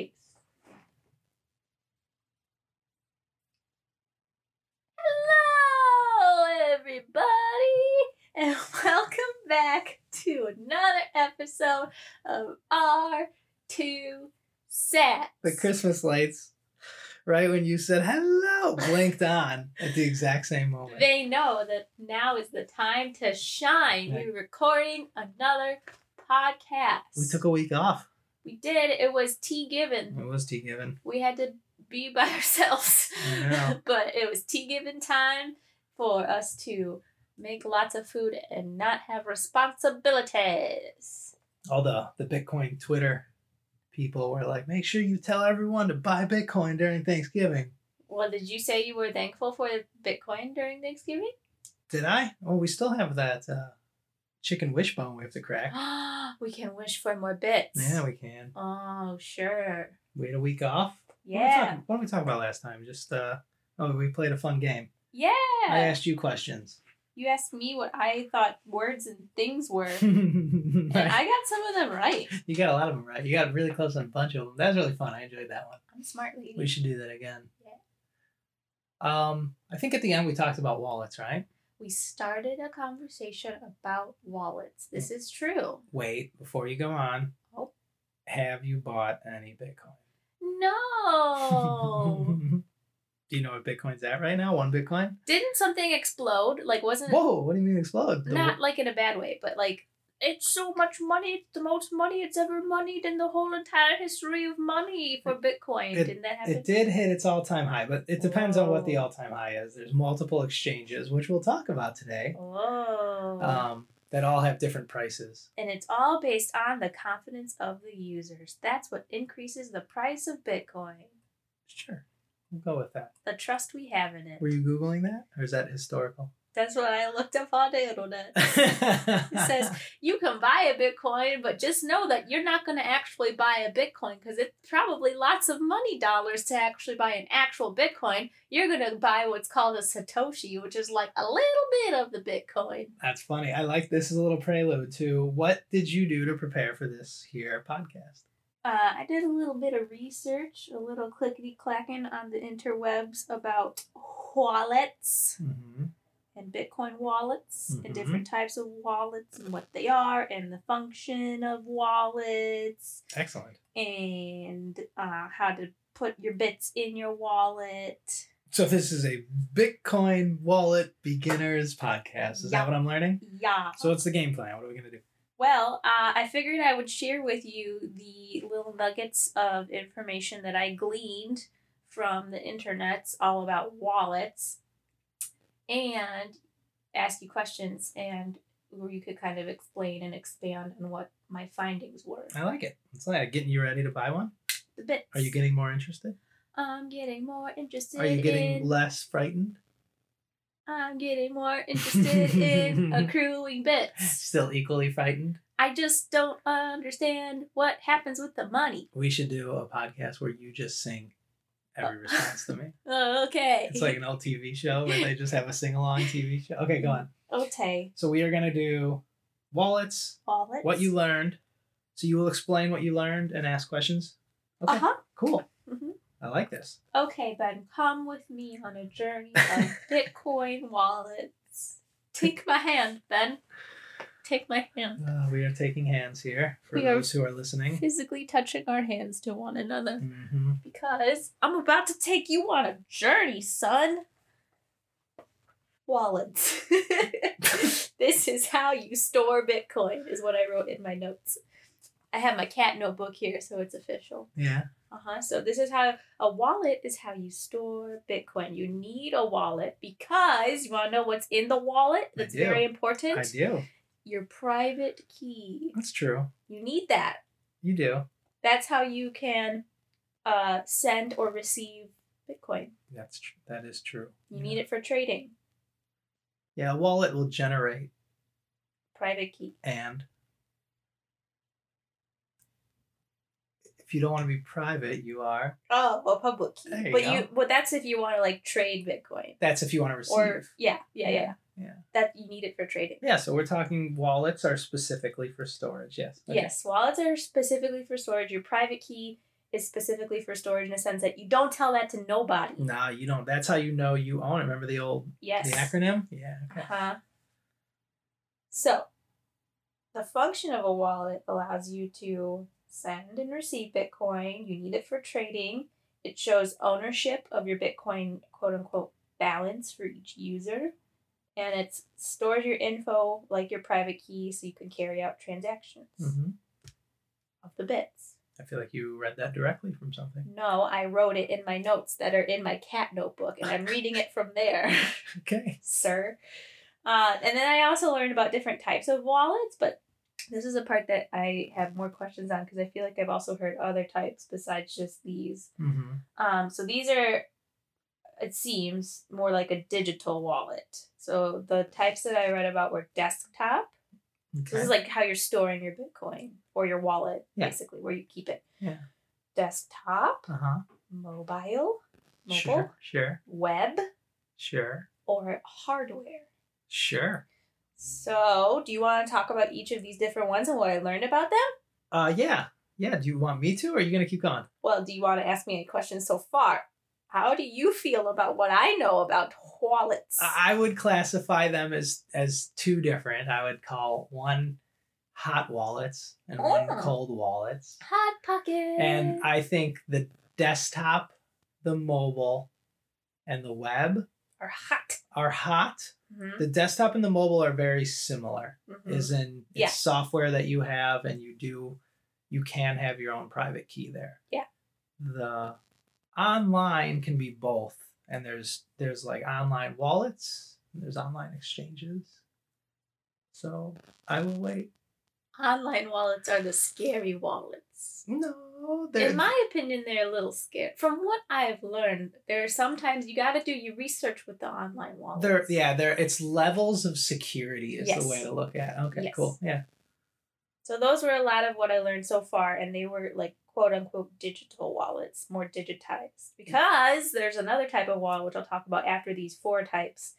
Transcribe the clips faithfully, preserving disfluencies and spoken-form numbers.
mistakes. Hello, everybody, and welcome back to another episode of Our Two Sets. The Christmas lights, right when you said hello, blinked on at the exact same moment. They know that now is the time to shine. Right. We're recording another podcast. We took a week off. We did. It was tea given. It was tea given. We had to be by ourselves. I know. But it was tea given time for us to make lots of food and not have responsibilities. All the, the Bitcoin Twitter people were like, make sure you tell everyone to buy Bitcoin during Thanksgiving. Well, did you say you were thankful for Bitcoin during Thanksgiving? Did I? Well, we still have that uh, chicken wishbone we have to crack. We can wish for more bits. Yeah, we can. Oh, sure. We had a week off. Yeah. What did we talk about last time? Just, uh, oh, we played a fun game. Yeah. I asked you questions. You asked me what I thought words and things were. Right. And I got some of them right. You got a lot of them right. You got really close on a bunch of them. That was really fun. I enjoyed that one. I'm smart lady. We should do that again. Yeah. Um, I think at the end we talked about wallets, right? We started a conversation about wallets. This is true. Wait, before you go on, oh. Have you bought any Bitcoin? No. Do you know what Bitcoin's at right now? One Bitcoin? Didn't something explode? Like, wasn't... Whoa, what do you mean explode? Not, the... like, in a bad way, but, like, it's so much money. It's the most money it's ever moneyed in the whole entire history of money for Bitcoin. It, Didn't that happen? It did hit its all-time high, but it depends Whoa. on what the all-time high is. There's multiple exchanges, which we'll talk about today. Whoa. Um... That all have different prices. And it's all based on the confidence of the users. That's what increases the price of Bitcoin. Sure. We'll go with that. The trust we have in it. Were you Googling that? Or is that historical? That's what I looked up all day on it. It says, you can buy a Bitcoin, but just know that you're not going to actually buy a Bitcoin because it's probably lots of money dollars to actually buy an actual Bitcoin. You're going to buy what's called a Satoshi, which is like a little bit of the Bitcoin. That's funny. I like this as a little prelude to what did you do to prepare for this here podcast? Uh, I did a little bit of research, a little clickety-clacking on the interwebs about wallets. Mm-hmm. And Bitcoin wallets, mm-hmm. and different types of wallets and what they are and the function of wallets. Excellent. And uh, how to put your bits in your wallet. So this is a Bitcoin wallet beginners podcast. Is yeah. that what I'm learning? Yeah. So what's the game plan? What are we going to do? Well, uh, I figured I would share with you the little nuggets of information that I gleaned from the internets all about wallets. And ask you questions, and where you could kind of explain and expand on what my findings were. I like it. It's like getting you ready to buy one. The bits. Are you getting more interested? I'm getting more interested. Are you getting in... less frightened? I'm getting more interested in accruing bits. Still equally frightened? I just don't understand what happens with the money. We should do a podcast where you just sing. Every response to me. Oh, okay. It's like an old T V show where they just have a sing-along T V show. Okay, go on. Okay. So we are going to do wallets. Wallets. What you learned. So you will explain what you learned and ask questions. Okay. Uh-huh. Cool. Mm-hmm. I like this. Okay, Ben. Come with me on a journey of Bitcoin wallets. Take my hand, Ben. Take my hand. Uh, we are taking hands here for we those are who are listening. Physically touching our hands to one another. Mm-hmm. Because I'm about to take you on a journey, son. Wallets. This is how you store Bitcoin, is what I wrote in my notes. I have my cat notebook here, so it's official. Yeah. Uh-huh. So this is how a wallet is how you store Bitcoin. You need a wallet because you want to know what's in the wallet. That's very important. I do. Your private key. That's true. You need that. You do. That's how you can uh, send or receive Bitcoin. That's tr- that is true. You yeah. need it for trading. Yeah, a wallet will generate private key. And if you don't want to be private, you are oh, a public key. There you but go. you but that's if you want to like trade Bitcoin. That's if you want to receive. Or yeah, yeah, yeah. yeah. Yeah. That you need it for trading. Yeah, so we're talking wallets are specifically for storage, yes. Okay. Yes, wallets are specifically for storage. Your private key is specifically for storage in a sense that you don't tell that to nobody. No, nah, you don't. That's how you know you own it. Remember the old yes. the acronym? Yeah. Okay. Uh-huh. So, the function of a wallet allows you to send and receive Bitcoin. You need it for trading. It shows ownership of your Bitcoin, quote-unquote, balance for each user. And it stores your info like your private key so you can carry out transactions mm-hmm. of the bits. I feel like you read that directly from something. No, I wrote it in my notes that are in my cat notebook, and I'm reading it from there. Okay. Sir. Uh, and then I also learned about different types of wallets, but this is a part that I have more questions on because I feel like I've also heard other types besides just these. Mm-hmm. Um, so these are, it seems, more like a digital wallet. So the types that I read about were desktop. Okay. This is like how you're storing your Bitcoin or your wallet, yeah. basically, where you keep it. Yeah. Desktop. Uh-huh. Mobile. Mobile. Sure. Sure. Web. Sure. Or hardware. Sure. So, do you want to talk about each of these different ones and what I learned about them? Uh, yeah. Yeah. Do you want me to, or are you going to keep going? Well, do you want to ask me any questions so far? How do you feel about what I know about wallets? I would classify them as, as two different. I would call one hot wallets and oh. one cold wallets. Hot pocket. And I think the desktop, the mobile, and the web are hot. Are hot. Mm-hmm. The desktop and the mobile are very similar. Mm-hmm. As in it's yeah. software that you have and you do, you can have your own private key there. Yeah. The online can be both, and there's there's like online wallets and there's online exchanges, so I will wait. Online wallets are the scary wallets. No, they're in my opinion they're a little scary. From what I've learned, there are sometimes you got to do your research with the online wallets. There, yeah, there it's levels of security is yes. the way to look at. Okay, yes. cool, yeah. So those were a lot of what I learned so far, and they were like quote-unquote digital wallets, more digitized, because there's another type of wallet, which I'll talk about after these four types,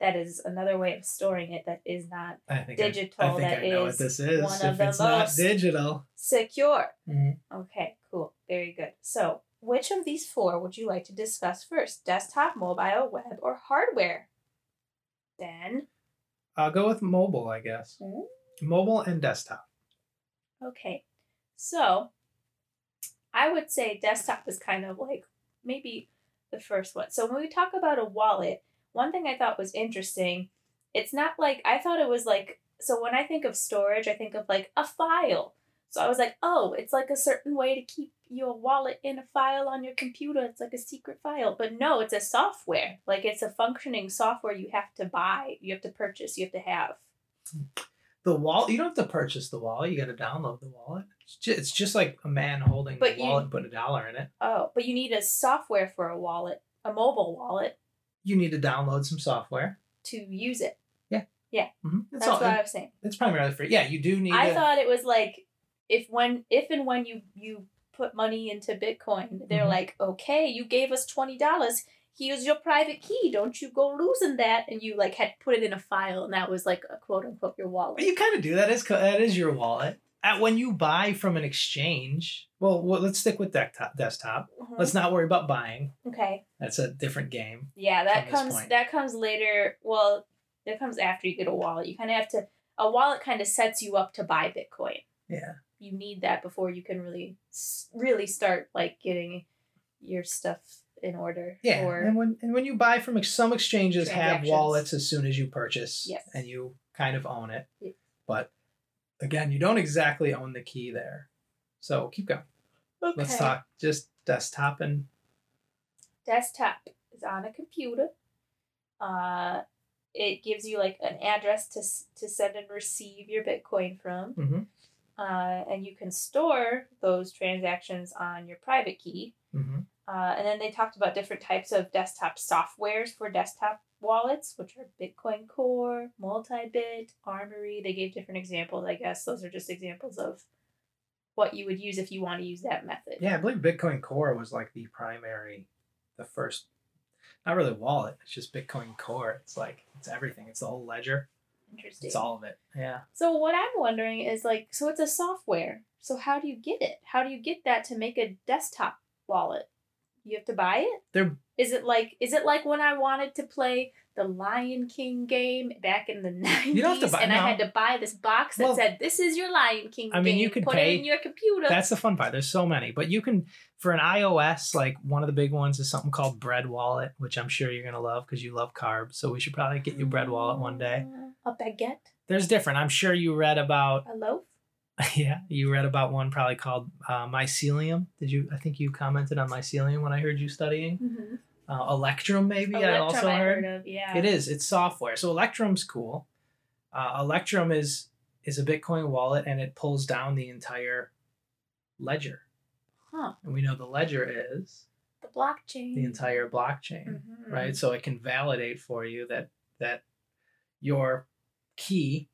that is another way of storing it that is not I think digital. I, I think that I know is what this is. One if of it's the not most digital. Secure. Mm-hmm. Okay, cool. Very good. So which of these four would you like to discuss first? Desktop, mobile, web, or hardware? Then? I'll go with mobile, I guess. Mm-hmm. Mobile and desktop. Okay, so I would say desktop is kind of like maybe the first one. So when we talk about a wallet, one thing I thought was interesting, it's not like, I thought it was like, so when I think of storage, I think of like a file. So I was like, oh, it's like a certain way to keep your wallet in a file on your computer. It's like a secret file. But no, it's a software. Like it's a functioning software you have to buy, you have to purchase, you have to have. The wallet, you don't have to purchase the wallet. You got to download the wallet. It's just, it's just like a man holding but the wallet, you, put a dollar in it. Oh, but you need a software for a wallet, a mobile wallet. You need to download some software. To use it. Yeah. Yeah. Mm-hmm. That's, That's all, what I was saying. It's primarily free. Yeah, you do need I a, thought it was like, if when if and when you, you put money into Bitcoin, they're mm-hmm. like, okay, you gave us twenty dollars. Here's your private key. Don't you go losing that. And you like had put it in a file, and that was like a quote unquote your wallet. You kind of do that. Is that is your wallet. At when you buy from an exchange. Well, well let's stick with desktop. Desktop. Mm-hmm. Let's not worry about buying. Okay. That's a different game. Yeah, that comes that comes later. Well, that comes after you get a wallet. You kind of have to. A wallet kind of sets you up to buy Bitcoin. Yeah. You need that before you can really, really start like getting your stuff in order. Yeah, or and when and when you buy from ex- some exchanges have wallets as soon as you purchase, yes. and you kind of own it. Yeah. But again, you don't exactly own the key there. So keep going. Okay. Let's talk just desktop and... Desktop is on a computer. Uh, it gives you like an address to to send and receive your Bitcoin from. Mm-hmm. Uh, and you can store those transactions on your private key. Mm-hmm. Uh, and then they talked about different types of desktop softwares for desktop wallets, which are Bitcoin Core, Multibit, Armory. They gave different examples, I guess. Those are just examples of what you would use if you want to use that method. Yeah, I believe Bitcoin Core was like the primary, the first, not really wallet. It's just Bitcoin Core. It's like, it's everything. It's the whole ledger. Interesting. It's all of it. Yeah. So what I'm wondering is like, so it's a software. So how do you get it? How do you get that to make a desktop wallet? You have to buy it? They're... Is it like is it like when I wanted to play the Lion King game back in the nineties you don't have to buy, and no. I had to buy this box that well, said, this is your Lion King I mean, game. You could Put pay, it in your computer. That's the fun part. There's so many. But you can, for an iOS, like one of the big ones is something called Bread Wallet, which I'm sure you're going to love because you love carbs. So we should probably get you a Bread Wallet one day. A baguette? There's different. I'm sure you read about... A loaf? Yeah, you read about one probably called uh, Mycelium. Did you? I think you commented on Mycelium when I heard you studying. Mm-hmm. Uh, Electrum, maybe Electrum, I also I heard. heard of, yeah. It is. It's software. So Electrum's cool. Uh, Electrum is is a Bitcoin wallet, and it pulls down the entire ledger. Huh. And we know the ledger is the blockchain. The entire blockchain, mm-hmm. right? So it can validate for you that that your key.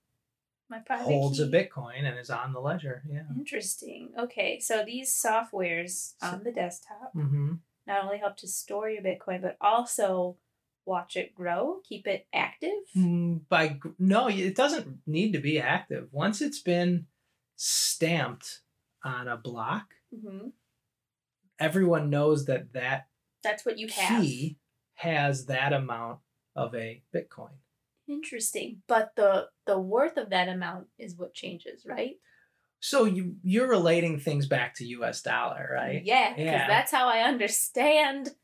My holds key. A Bitcoin and is on the ledger. Yeah. Interesting. Okay. So these softwares on the desktop mm-hmm. not only help to store your Bitcoin, but also watch it grow, keep it active? Mm, by No, it doesn't need to be active. Once it's been stamped on a block, mm-hmm. everyone knows that, that that's what you key have. Has that amount of a Bitcoin. Interesting, but the the worth of that amount is what changes, right? So you you're relating things back to U S dollar, right? Yeah, because yeah. that's how I understand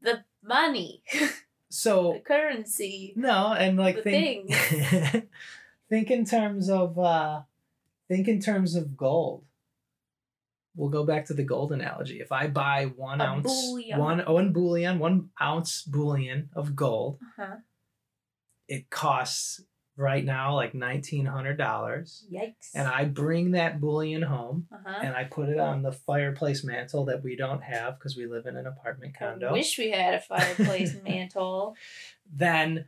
the money. So the currency. No, and like think thing. think in terms of uh, think in terms of gold. We'll go back to the gold analogy. If I buy one A ounce, bullion. one oh, and bullion, one ounce bullion of gold. Uh-huh. It costs right now like nineteen hundred dollars. Yikes. And I bring that bullion home uh-huh. and I put it on the fireplace mantle that we don't have because we live in an apartment condo. I wish we had a fireplace mantle. Then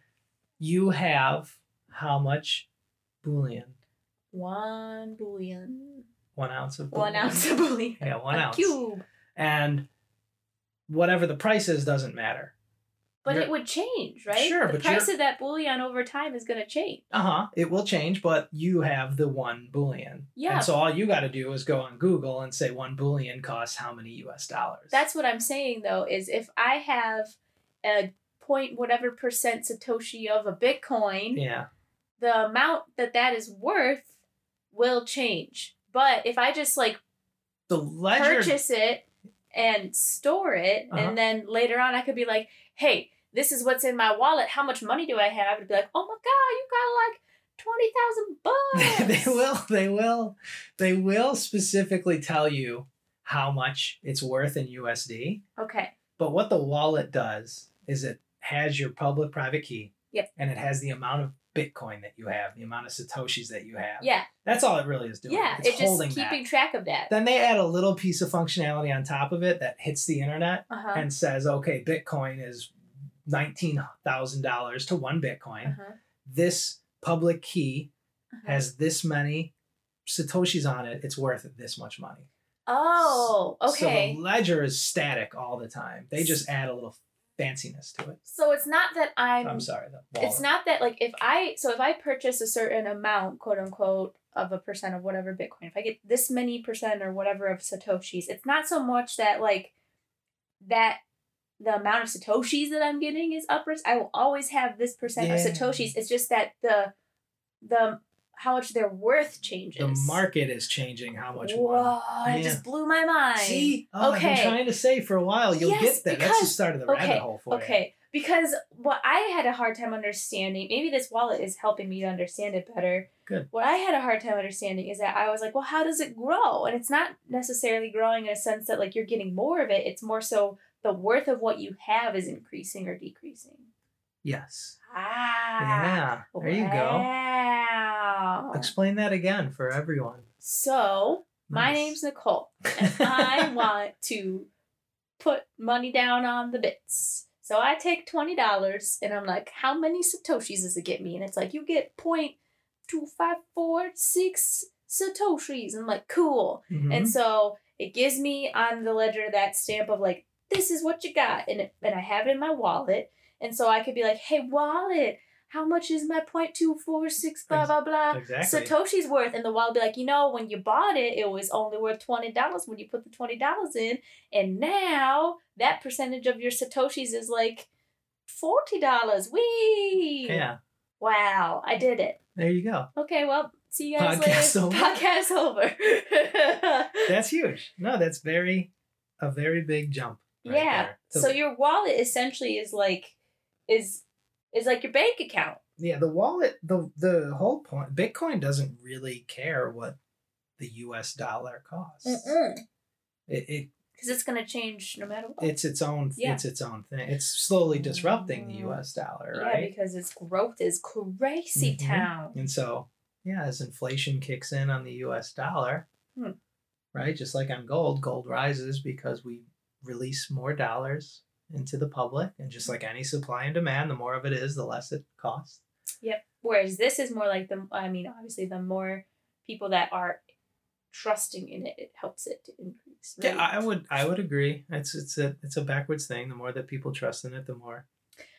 you have how much bullion? One bullion. One ounce of bullion. One ounce of bullion. Yeah, one a ounce. Cube. And whatever the price is doesn't matter. But you're, it would change, right? Sure. The but price of that bullion over time is going to change. Uh-huh. It will change, but you have the one bullion. Yeah. And so all you got to do is go on Google and say one bullion costs how many U S dollars. That's what I'm saying, though, is if I have a point whatever percent Satoshi of a Bitcoin, yeah. the amount that that is worth will change. But if I just, like, the ledger... purchase it and store it, uh-huh. and then later on I could be like, hey... this is what's in my wallet. How much money do I have? It'd be like, oh my God, you got like twenty thousand bucks. They will, they will, they will specifically tell you how much it's worth in U S D. Okay. But what the wallet does is it has your public private key. Yep. And it has the amount of Bitcoin that you have, the amount of Satoshis that you have. Yeah. That's all it really is doing. Yeah. It's, it's holding just keeping that. Track of that. Then they add a little piece of functionality on top of it that hits the internet uh-huh. and says, okay, Bitcoin is nineteen thousand dollars to one Bitcoin. Uh-huh. This public key uh-huh. has this many Satoshis on it. It's worth this much money. Oh, okay. So the ledger is static all the time. They just add a little fanciness to it. So it's not that I'm... I'm sorry. The wallet. It's not that like if I... So if I purchase a certain amount, quote unquote, of a percent of whatever Bitcoin, if I get this many percent or whatever of Satoshis, it's not so much that like that... the amount of Satoshis that I'm getting is upwards. I will always have this percent yeah. of Satoshis. It's just that the the how much their worth changes. The market is changing how much. Whoa, yeah. It just blew my mind. See? Oh, okay. I've been trying to say for a while, you'll yes, get there. Because, that's the start of the okay, rabbit hole for okay. you. Okay, because what I had a hard time understanding, maybe this wallet is helping me to understand it better. Good. What I had a hard time understanding is that I was like, well, how does it grow? And it's not necessarily growing in a sense that like you're getting more of it. It's more so... the worth of what you have is increasing or decreasing. Yes. Ah. Yeah. There you go. Wow. Explain that again for everyone. So, nice. My name's Nicole, and I want to put money down on the bits. So I take twenty dollars, and I'm like, how many Satoshis does it get me? And it's like, you get zero point two five four six Satoshis. I'm like, cool. Mm-hmm. And so it gives me on the ledger that stamp of like, this is what you got. And, it, and I have it in my wallet. And so I could be like, hey, wallet, how much is my zero point two four six blah, blah, blah exactly. Satoshi's worth? And the wallet be like, you know, when you bought it, it was only worth twenty dollars when you put the twenty dollars in. And now that percentage of your Satoshis is like forty dollars. Whee! Yeah. Wow. I did it. There you go. Okay, well, see you guys Podcast later. Over. Podcast over. That's huge. No, that's very, a very big jump. Right yeah. There. So, so your wallet essentially is like, is... It's like your bank account. Yeah, the wallet, the the whole point, Bitcoin doesn't really care what the U S dollar costs. Mm-mm. It because it, it's going to change no matter what. It's its own. Yeah. It's its own thing. It's slowly disrupting mm-hmm. the U S dollar, right? Yeah, because its growth is crazy mm-hmm. town. And so, yeah, as inflation kicks in on the U S dollar, hmm. right? Just like on gold, gold rises because we release more dollars into the public, and just like any supply and demand, the more of it is, the less it costs. Yep. Whereas this is more like the, I mean, obviously the more people that are trusting in it, it helps it to increase. Right? Yeah, I would, I would agree. It's, it's a, it's a backwards thing. The more that people trust in it, the more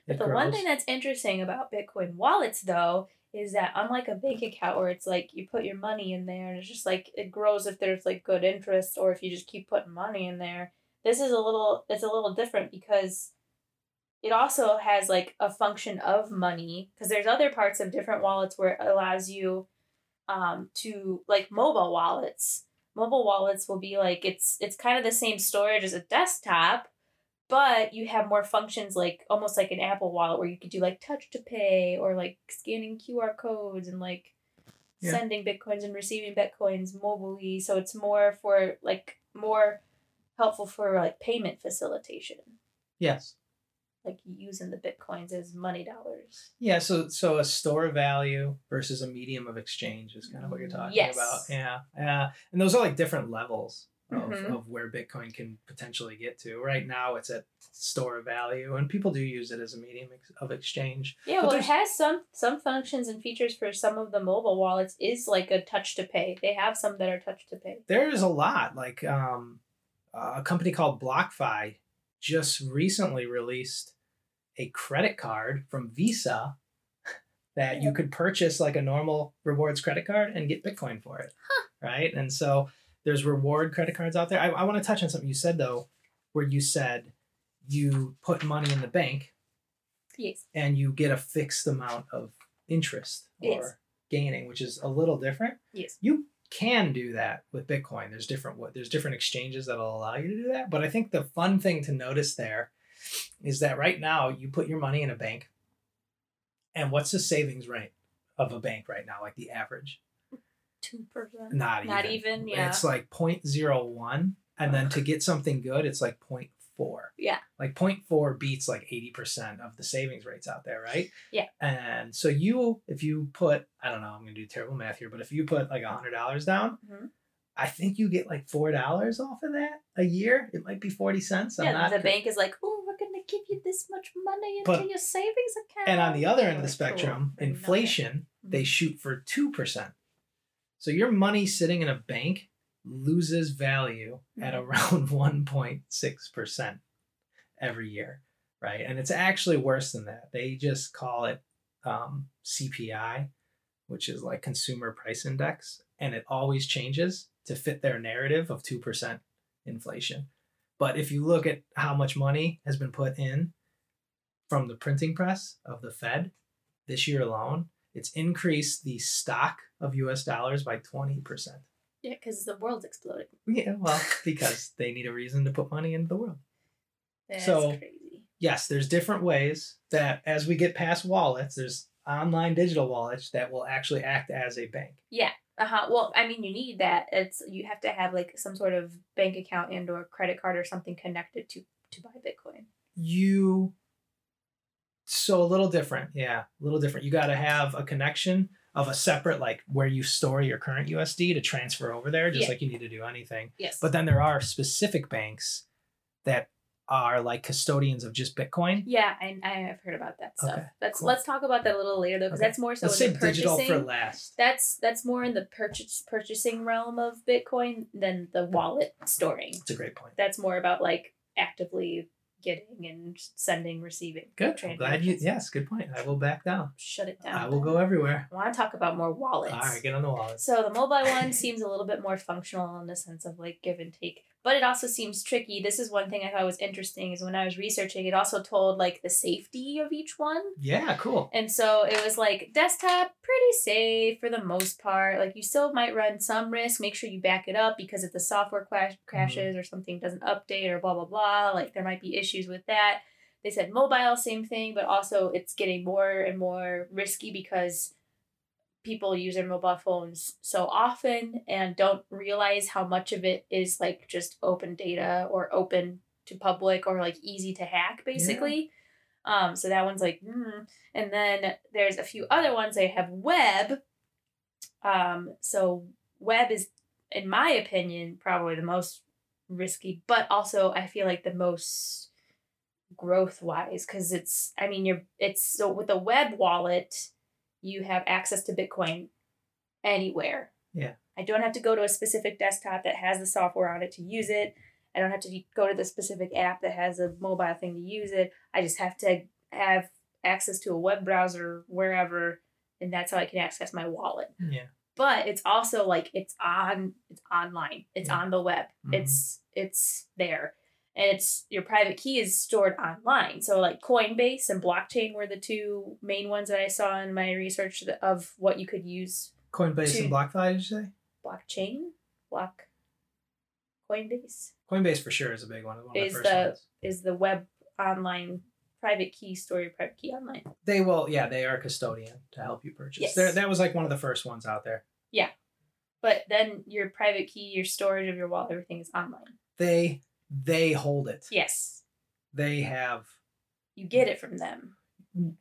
it grows. But the one thing that's interesting about Bitcoin wallets, though, is that unlike a bank account where it's like you put your money in there and it's just like it grows if there's like good interest or if you just keep putting money in there. This is a little, it's a little different because it also has like a function of money, because there's other parts of different wallets where it allows you um, to like mobile wallets. Mobile wallets will be like, it's, it's kind of the same storage as a desktop, but you have more functions, like almost like an Apple wallet where you could do like touch to pay or like scanning Q R codes and like yeah. sending Bitcoins and receiving Bitcoins mobily. So it's more for like more helpful for like payment facilitation. Yes. Like using the Bitcoins as money dollars. Yeah, so so a store of value versus a medium of exchange is kind of what you're talking yes. about. Yeah. Uh, and those are like different levels of, mm-hmm. of where Bitcoin can potentially get to. Right now it's at store of value and people do use it as a medium of exchange. Yeah, but well there's... it has some some functions and features for some of the mobile wallets is like a touch to pay. They have some that are touch to pay. There is a lot like um Uh, a company called BlockFi just recently released a credit card from Visa that you could purchase like a normal rewards credit card and get Bitcoin for it. Huh. Right. And so there's reward credit cards out there. I, I want to touch on something you said, though, where you said you put money in the bank yes. and you get a fixed amount of interest or yes. gaining, which is a little different. Yes. You can do that with Bitcoin. There's different what there's different exchanges that'll allow you to do that. But I think the fun thing to notice there is that right now you put your money in a bank. And what's the savings rate of a bank right now? Like the average? Two percent. Not even. Not even, yeah. It's like zero point zero one. And then to get something good, it's like zero point four. Yeah. Like zero point four beats like eighty percent of the savings rates out there, right? Yeah. And so you, if you put, I don't know, I'm going to do terrible math here, but if you put like one hundred dollars down, mm-hmm. I think you get like four dollars off of that a year. It might be forty cents. I'm yeah, not the cr- bank is like, oh, we're going to give you this much money into but, your savings account. And on the other end of the spectrum, cool. inflation, mm-hmm. they shoot for two percent. So your money sitting in a bank loses value at around one point six percent every year, right? And it's actually worse than that. They just call it um, C P I, which is like Consumer Price Index, and it always changes to fit their narrative of two percent inflation. But if you look at how much money has been put in from the printing press of the Fed this year alone, it's increased the stock of U S dollars by twenty percent. Yeah, because the world's exploding. Yeah, well, because they need a reason to put money into the world. That's so, crazy. Yes, there's different ways that as we get past wallets, there's online digital wallets that will actually act as a bank. Yeah. Uh-huh. Well, I mean, you need that. It's you have to have like some sort of bank account and or credit card or something connected to, to buy Bitcoin. You, so a little different. Yeah, a little different. You got to have a connection of a separate, like where you store your current U S D to transfer over there, just yeah. like you need to do anything. Yes. But then there are specific banks that are like custodians of just Bitcoin. Yeah, I I have heard about that stuff. Okay, that's cool. Let's talk about that a little later though, because okay. that's more so let's in the purchasing. Digital for last. That's that's more in the purchase purchasing realm of Bitcoin than the wallet storing. That's a great point. That's more about like actively getting and sending, receiving. Good. I'm glad you. Yes, good point. I will back down. Shut it down. I will go everywhere. I want to talk about more wallets. All right, get on the wallet. So the mobile one seems a little bit more functional in the sense of like give and take, but it also seems tricky. This is one thing I thought was interesting is when I was researching, it also told like the safety of each one. Yeah, cool. And so it was like desktop, pretty safe for the most part. Like you still might run some risk. Make sure you back it up because if the software crash- crashes mm-hmm. or something doesn't update or blah, blah, blah, like there might be issues with that. They said mobile, same thing, but also it's getting more and more risky because people use their mobile phones so often and don't realize how much of it is like just open data or open to public or like easy to hack basically. Yeah. Um, so that one's like, mm. And then there's a few other ones. They have web. Um, so web is, in my opinion, probably the most risky, but also I feel like the most growth wise. Cause it's, I mean, you're, it's so with a web wallet, you have access to Bitcoin anywhere. Yeah. I don't have to go to a specific desktop that has the software on it to use it. I don't have to go to the specific app that has a mobile thing to use it. I just have to have access to a web browser wherever, and that's how I can access my wallet. Yeah. But it's also like it's on it's online. It's yeah. on the web. Mm-hmm. It's it's there. And it's your private key is stored online. So like Coinbase and Blockchain were the two main ones that I saw in my research of what you could use. Coinbase to, and BlockFi, did you say? Blockchain? Block. Coinbase. Coinbase for sure is a big one. one is, the, is the web online private key, store your private key online. They will. Yeah, they are custodian to help you purchase. Yes. They're, that was like one of the first ones out there. Yeah. But then your private key, your storage of your wallet, everything is online. They... They hold it. Yes. They have. You get it from them.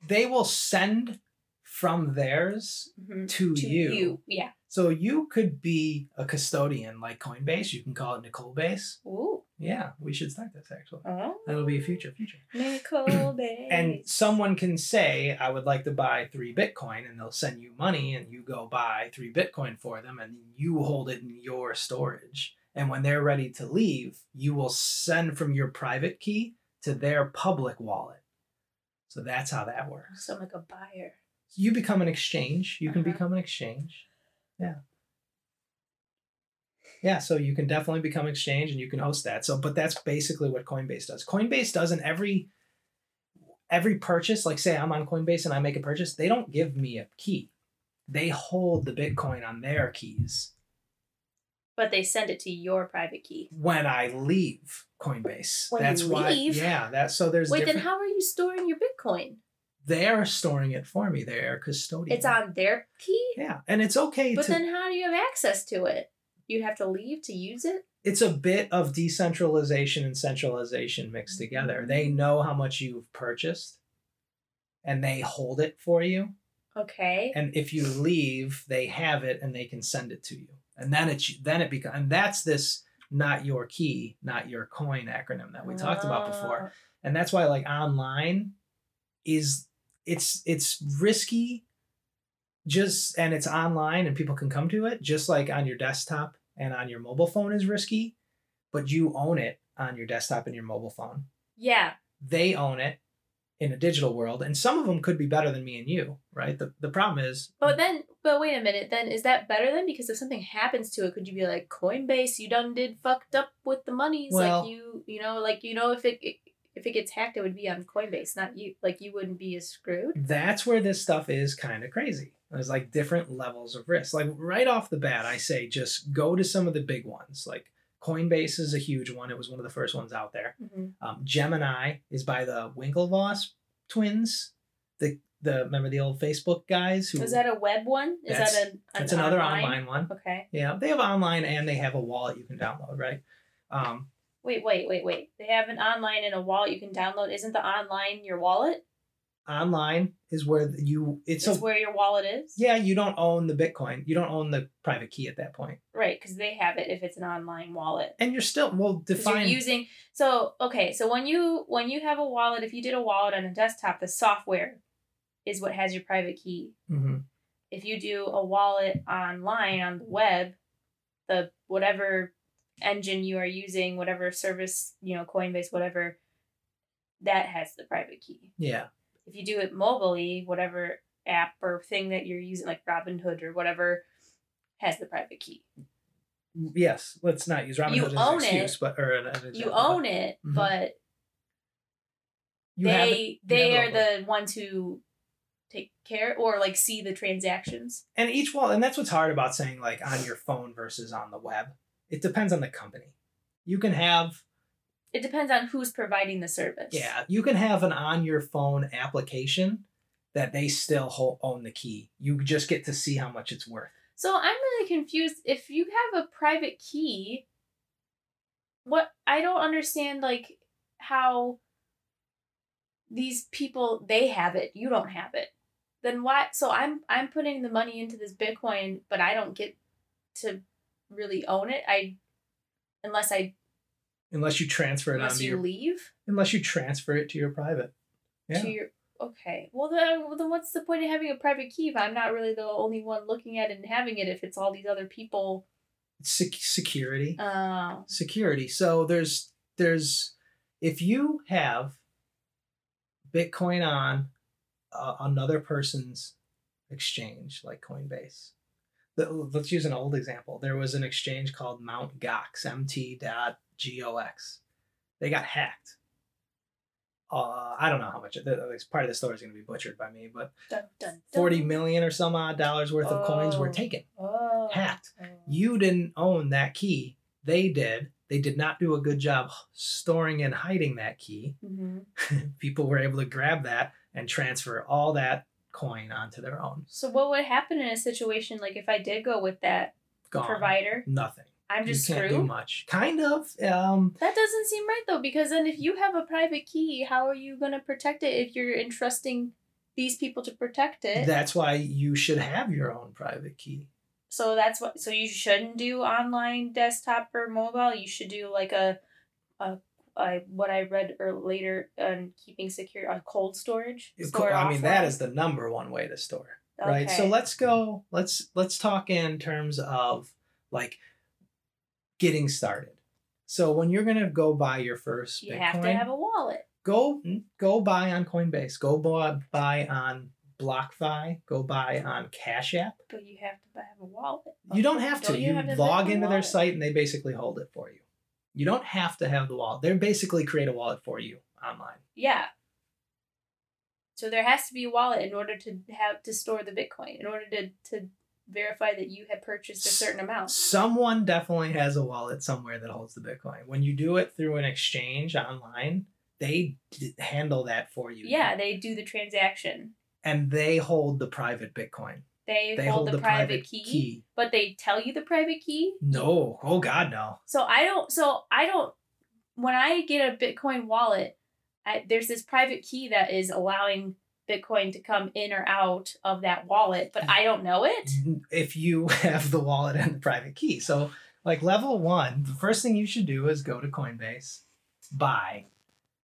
They will send from theirs mm-hmm. to, to you. you. Yeah. So you could be a custodian like Coinbase. You can call it Nicole Base. Ooh. Yeah. We should start this actually. Oh. That'll be a future feature. Nicole Base. And someone can say, I would like to buy three Bitcoin, and they'll send you money and you go buy three Bitcoin for them and you hold it in your storage. And when they're ready to leave, you will send from your private key to their public wallet. So that's how that works. So I'm like a buyer. So you become an exchange. You uh-huh. can become an exchange. Yeah. Yeah. So you can definitely become an exchange and you can host that. So, but that's basically what Coinbase does. Coinbase doesn't every, every purchase, like say I'm on Coinbase and I make a purchase, they don't give me a key. They hold the Bitcoin on their keys. But they send it to your private key. When I leave Coinbase. When that's you leave? Why, yeah. That's, so there's Wait, different, then how are you storing your Bitcoin? They're storing it for me. They're custodian. It's on their key? Yeah. And it's okay but to... But then how do you have access to it? You have to leave to use it? It's a bit of decentralization and centralization mixed together. They know how much you've purchased. And they hold it for you. Okay. And if you leave, they have it and they can send it to you. And then it then it becomes, and that's this not your key, not your coin acronym that we oh. talked about before. And that's why like online is it's it's risky just and it's online and people can come to it just like on your desktop and on your mobile phone is risky, but you own it on your desktop and your mobile phone. Yeah. They own it in a digital world, and some of them could be better than me and you, right? The the problem is... But then, but wait a minute, then is that better then? Because if something happens to it, could you be like, Coinbase, you done did fucked up with the monies. Well, like you, you know, like, you know, if it if it gets hacked, it would be on Coinbase, not you. Like you wouldn't be as screwed. That's where this stuff is kind of crazy. There's like different levels of risk. Like right off the bat, I say, just go to some of the big ones. Like Coinbase is a huge one. It was one of the first ones out there. Mm-hmm. Um, Gemini is by the Winklevoss twins. The the remember the old Facebook guys who was that a web one? Is that a an that's online? Another online one? Okay. Yeah, they have online and they have a wallet you can download, right? Um, wait, wait, wait, wait. They have an online and a wallet you can download. Isn't the online your wallet? Online is where you it's, it's a, where your wallet is. Yeah, you don't own the Bitcoin. You don't own the private key at that point. Right, because they have it if it's an online wallet. And you're still well define you're using so okay, so when you when you have a wallet, if you did a wallet on a desktop, the software is what has your private key. Mm-hmm. If you do a wallet online on the web, the whatever engine you are using, whatever service, you know, Coinbase, whatever, that has the private key. Yeah. If you do it mobilely, whatever app or thing that you're using, like Robinhood or whatever, has the private key. Yes, let's not use Robinhood as an excuse, it, but or an, an you own but, it, mm-hmm. but you they they are the ones who take care or like see the transactions. And each wallet, and that's what's hard about saying like on your phone versus on the web. It depends on the company. You can have. It depends on who's providing the service. Yeah, you can have an on your phone application that they still own the key. You just get to see how much it's worth. So I'm really confused. If you have a private key, what I don't understand, like how these people, they have it, you don't have it. Then why? So I'm I'm putting the money into this Bitcoin, but I don't get to really own it. I unless I unless you transfer it. Unless you your, leave. Unless you transfer it to your private. Yeah. To your. Okay, well then, well then what's the point of having a private key if I'm not really the only one looking at it and having it if it's all these other people? Se- security. Oh. Uh, security. So there's, there's, if you have Bitcoin on uh, another person's exchange, like Coinbase, the, let's use an old example. There was an exchange called Mount. Gox, M T dot G O X. They got hacked. Uh, I don't know how much. It, part of the story is going to be butchered by me, but dun, dun, dun. forty million or some odd dollars worth of oh. coins were taken, oh. hacked. Oh. You didn't own that key. They did. They did not do a good job storing and hiding that key. Mm-hmm. People were able to grab that and transfer all that coin onto their own. So what would happen in a situation like if I did go with that Gone. provider? Nothing. I'm just you can't screwed. do much. Kind of. Um, that doesn't seem right, though, because then if you have a private key, how are you going to protect it if you're entrusting these people to protect it? That's why you should have your own private key. So that's what. So you shouldn't do online desktop or mobile. You should do like a, a, a what I read or later on keeping secure on cold storage. Store I mean, offline. That is the number one way to store. Okay. Right. So let's go. Let's let's talk in terms of like. Getting started. So when you're going to go buy your first you Bitcoin, you have to have a wallet. Go go buy on Coinbase. Go buy, buy on BlockFi. Go buy on Cash App. But you have to have a wallet. You don't have to. Don't you you have to log into their site and they basically hold it for you. You don't have to have the wallet. They basically create a wallet for you online. Yeah. So there has to be a wallet in order to have to store the Bitcoin, in order to... to verify that you have purchased a certain amount. Someone definitely has a wallet somewhere that holds the Bitcoin. When you do it through an exchange online, they d- handle that for you. Yeah, they do the transaction. And they hold the private Bitcoin. They, they hold, hold the, the private, private key, key. But they tell you the private key? No. Oh God, no. So I don't so I don't when I get a Bitcoin wallet, I, there's this private key that is allowing Bitcoin to come in or out of that wallet, but I don't know it. If you have the wallet and the private key. So like level one, the first thing you should do is go to Coinbase, buy,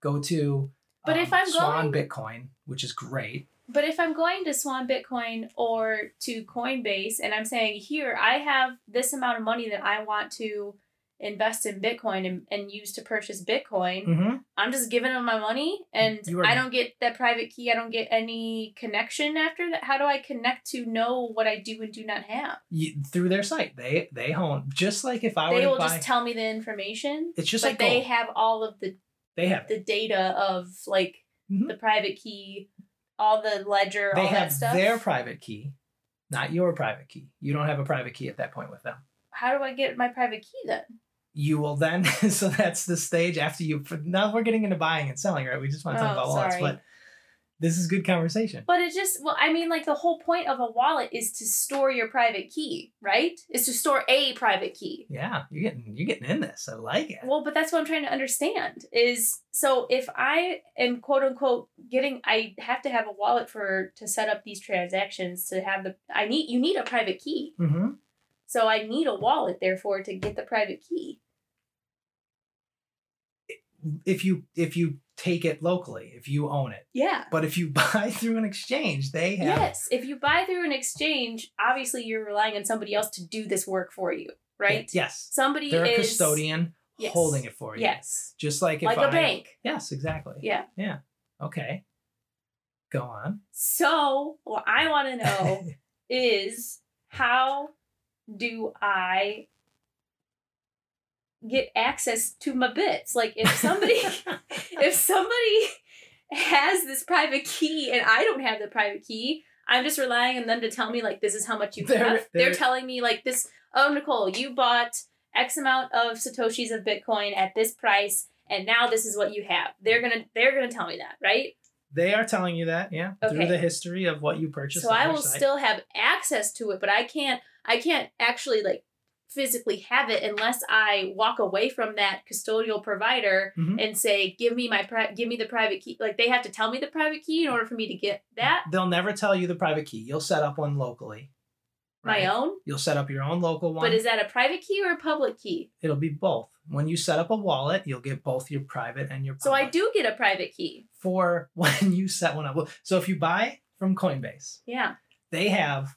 go to but um, if I'm Swan going, Bitcoin, which is great. But if I'm going to Swan Bitcoin or to Coinbase and I'm saying, here, I have this amount of money that I want to invest in Bitcoin and, and use to purchase Bitcoin, mm-hmm. I'm just giving them my money and are, I don't get that private key. I don't get any connection after that. How do I connect to know what I do and do not have? You, through their site. They they own. Just like if I were to buy... They will just tell me the information. It's just but like... But they gold. have all of the... They have the data of like mm-hmm. the private key, all the ledger, they all that stuff. They have their private key, not your private key. You don't have a private key at that point with them. How do I get my private key then? You will then, so that's the stage after you, now we're getting into buying and selling, right? We just want to talk oh, about wallets, sorry. But this is good conversation. But it just, well, I mean, like the whole point of a wallet is to store your private key, right? Is to store a private key. Yeah, you're getting, you're getting in this. I like it. Well, but that's what I'm trying to understand is, so if I am quote unquote getting, I have to have a wallet for, to set up these transactions to have the, I need, you need a private key. Mm-hmm. So I need a wallet, therefore, to get the private key. If you if you take it locally, if you own it. Yeah. But if you buy through an exchange, they have... Yes. If you buy through an exchange, obviously you're relying on somebody else to do this work for you, right? Yes. Somebody They're is... They're a custodian yes. holding it for you. Yes. Just like if like I... Like a bank. Yes, exactly. Yeah. Yeah. Okay. Go on. So what I want to know is how do I get access to my bits? Like if somebody, if somebody has this private key and I don't have the private key, I'm just relying on them to tell me like, this is how much you they're, have. They're, they're telling me like this, oh, Nicole, you bought X amount of Satoshis of Bitcoin at this price. And now this is what you have. They're going to, they're going to tell me that, right? They are telling you that, yeah, okay. Through the history of what you purchased. So on I will site. Still have access to it, but I can't, I can't actually like physically have it unless I walk away from that custodial provider mm-hmm. and say, give me my, pri- give me the private key. Like they have to tell me the private key in order for me to get that. They'll never tell you the private key. You'll set up one locally. Right? My own? You'll set up your own local one. But is that a private key or a public key? It'll be both. When you set up a wallet, you'll get both your private and your public. So I do get a private key. For when you set one up. So if you buy from Coinbase, yeah, they have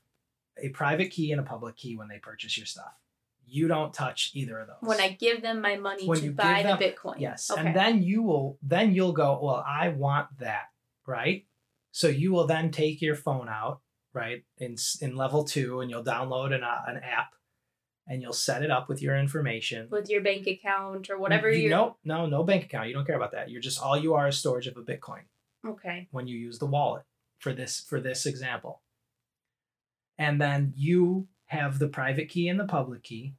a private key and a public key when they purchase your stuff. You don't touch either of those. When I give them my money when to buy them, the Bitcoin. Yes. Okay. And then you will then you'll go, well, I want that, right? So you will then take your phone out, right, in in level two, and you'll download an uh, an app. And you'll set it up with your information. With your bank account or whatever you... Nope, no, no bank account. You don't care about that. You're just... All you are is storage of a Bitcoin. Okay. When you use the wallet for this for this example. And then you have the private key and the public key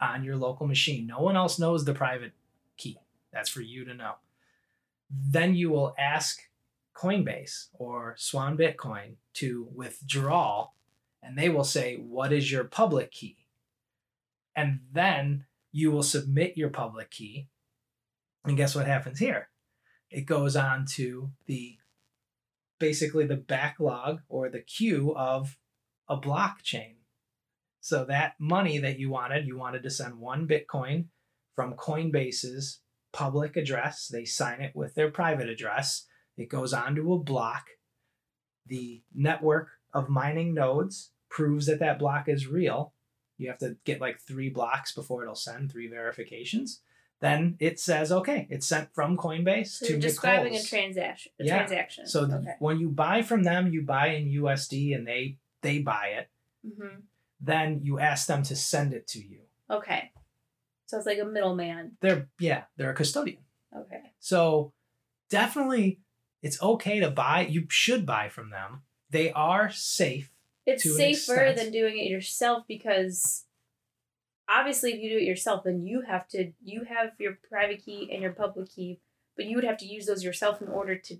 on your local machine. No one else knows the private key. That's for you to know. Then you will ask Coinbase or Swan Bitcoin to withdraw. And they will say, what is your public key? And then you will submit your public key. And guess what happens here? It goes on to the, basically the backlog or the queue of a blockchain. So that money that you wanted, you wanted to send one Bitcoin from Coinbase's public address. They sign it with their private address. It goes on to a block. The network of mining nodes proves that that block is real. You have to get like three blocks before it'll send three verifications. Then it says, okay, it's sent from Coinbase so to you're describing Nicole's. a transaction. A yeah. transaction. So okay. th- when you buy from them, you buy in U S D and they they buy it. Mm-hmm. Then you ask them to send it to you. Okay. So it's like a middleman. They're yeah, they're a custodian. Okay. So definitely it's okay to buy. You should buy from them. They are safe. It's safer than doing it yourself because obviously if you do it yourself, then you have to, you have your private key and your public key, but you would have to use those yourself in order to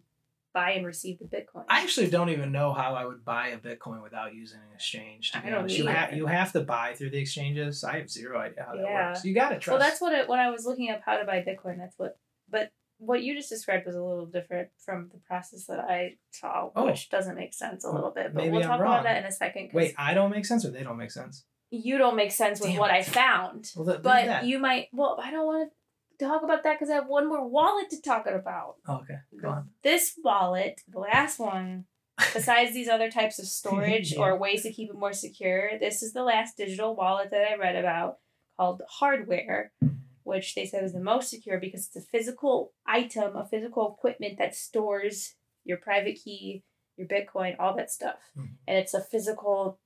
buy and receive the Bitcoin. I actually don't even know how I would buy a Bitcoin without using an exchange. To be I don't honest. You, ha- you have to buy through the exchanges. I have zero idea how that yeah. works. You got to trust. Well, that's what it, when I was looking up how to buy Bitcoin, that's what, but what you just described was a little different from the process that I saw, oh. which doesn't make sense a little bit. But Maybe we'll I'm talk wrong. about that in a second. Wait, I don't make sense or they don't make sense? You don't make sense Damn with what it. I found. Well, that, but that. you might... Well, I don't want to talk about that because I have one more wallet to talk about. Oh, okay, go on. This wallet, the last one, besides these other types of storage yeah. or ways to keep it more secure, this is the last digital wallet that I read about called Hardware, which they said is the most secure because it's a physical item, a physical equipment that stores your private key, your Bitcoin, all that stuff. Mm-hmm. And it's a physical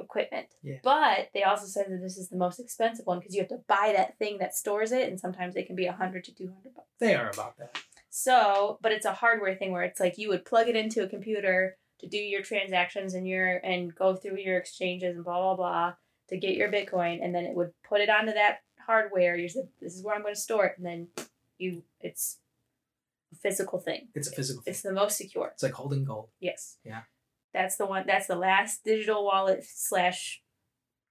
equipment. Yeah. But they also said that this is the most expensive one because you have to buy that thing that stores it. And sometimes they can be one hundred to two hundred bucks. They are about that. So, but it's a hardware thing where it's like you would plug it into a computer to do your transactions and your and go through your exchanges and blah, blah, blah to get your Bitcoin. And then it would put it onto that hardware. You said this is where I'm going to store it, and then you it's a physical thing. It's a physical thing. It's the most secure. It's like holding gold. Yes. Yeah. That's the one. That's the last digital wallet slash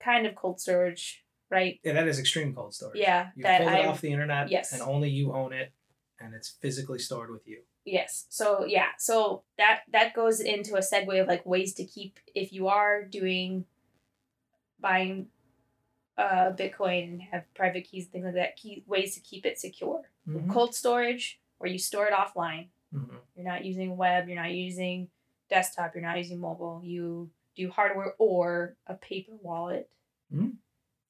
kind of cold storage, right? Yeah, that is extreme cold storage. Yeah. You that pull it I, off the internet. Yes. And only you own it, and it's physically stored with you. Yes. So yeah. So that that goes into a segue of like ways to keep if you are doing buying. Uh, Bitcoin and have private keys, things like that, key, ways to keep it secure. Mm-hmm. Cold storage, where you store it offline. Mm-hmm. You're not using web, you're not using desktop, you're not using mobile. You do hardware or a paper wallet. Mm-hmm.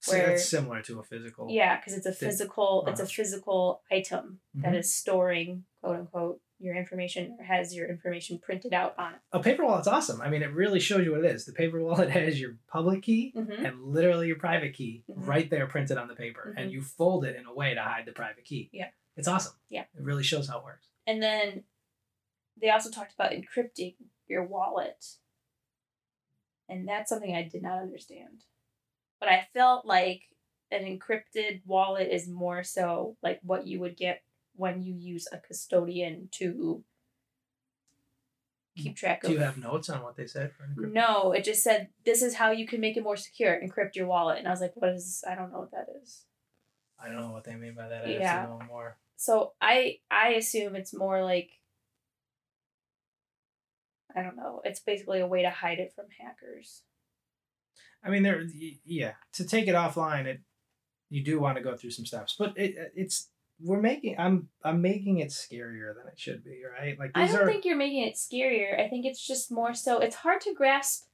So where, that's similar to a physical. Yeah, because it's a physical thing. It's a physical item mm-hmm. that is storing, quote unquote, your information, or has your information printed out on it. A paper wallet's awesome. I mean, it really shows you what it is. The paper wallet has your public key mm-hmm. and literally your private key mm-hmm. right there printed on the paper. Mm-hmm. And you fold it in a way to hide the private key. Yeah. It's awesome. Yeah. It really shows how it works. And then they also talked about encrypting your wallet. And that's something I did not understand. But I felt like an encrypted wallet is more so like what you would get when you use a custodian to keep track of. Do you have notes on what they said for encryption? No, it just said, this is how you can make it more secure, encrypt your wallet. And I was like, what is this? I don't know what that is. I don't know what they mean by that. I yeah. have to know more. So I, I assume it's more like, I don't know. It's basically a way to hide it from hackers. I mean, there, yeah, to take it offline, it you do want to go through some steps, but it it's we're making I'm I'm making it scarier than it should be, right? Like these I don't are, think you're making it scarier. I think it's just more so it's hard to grasp.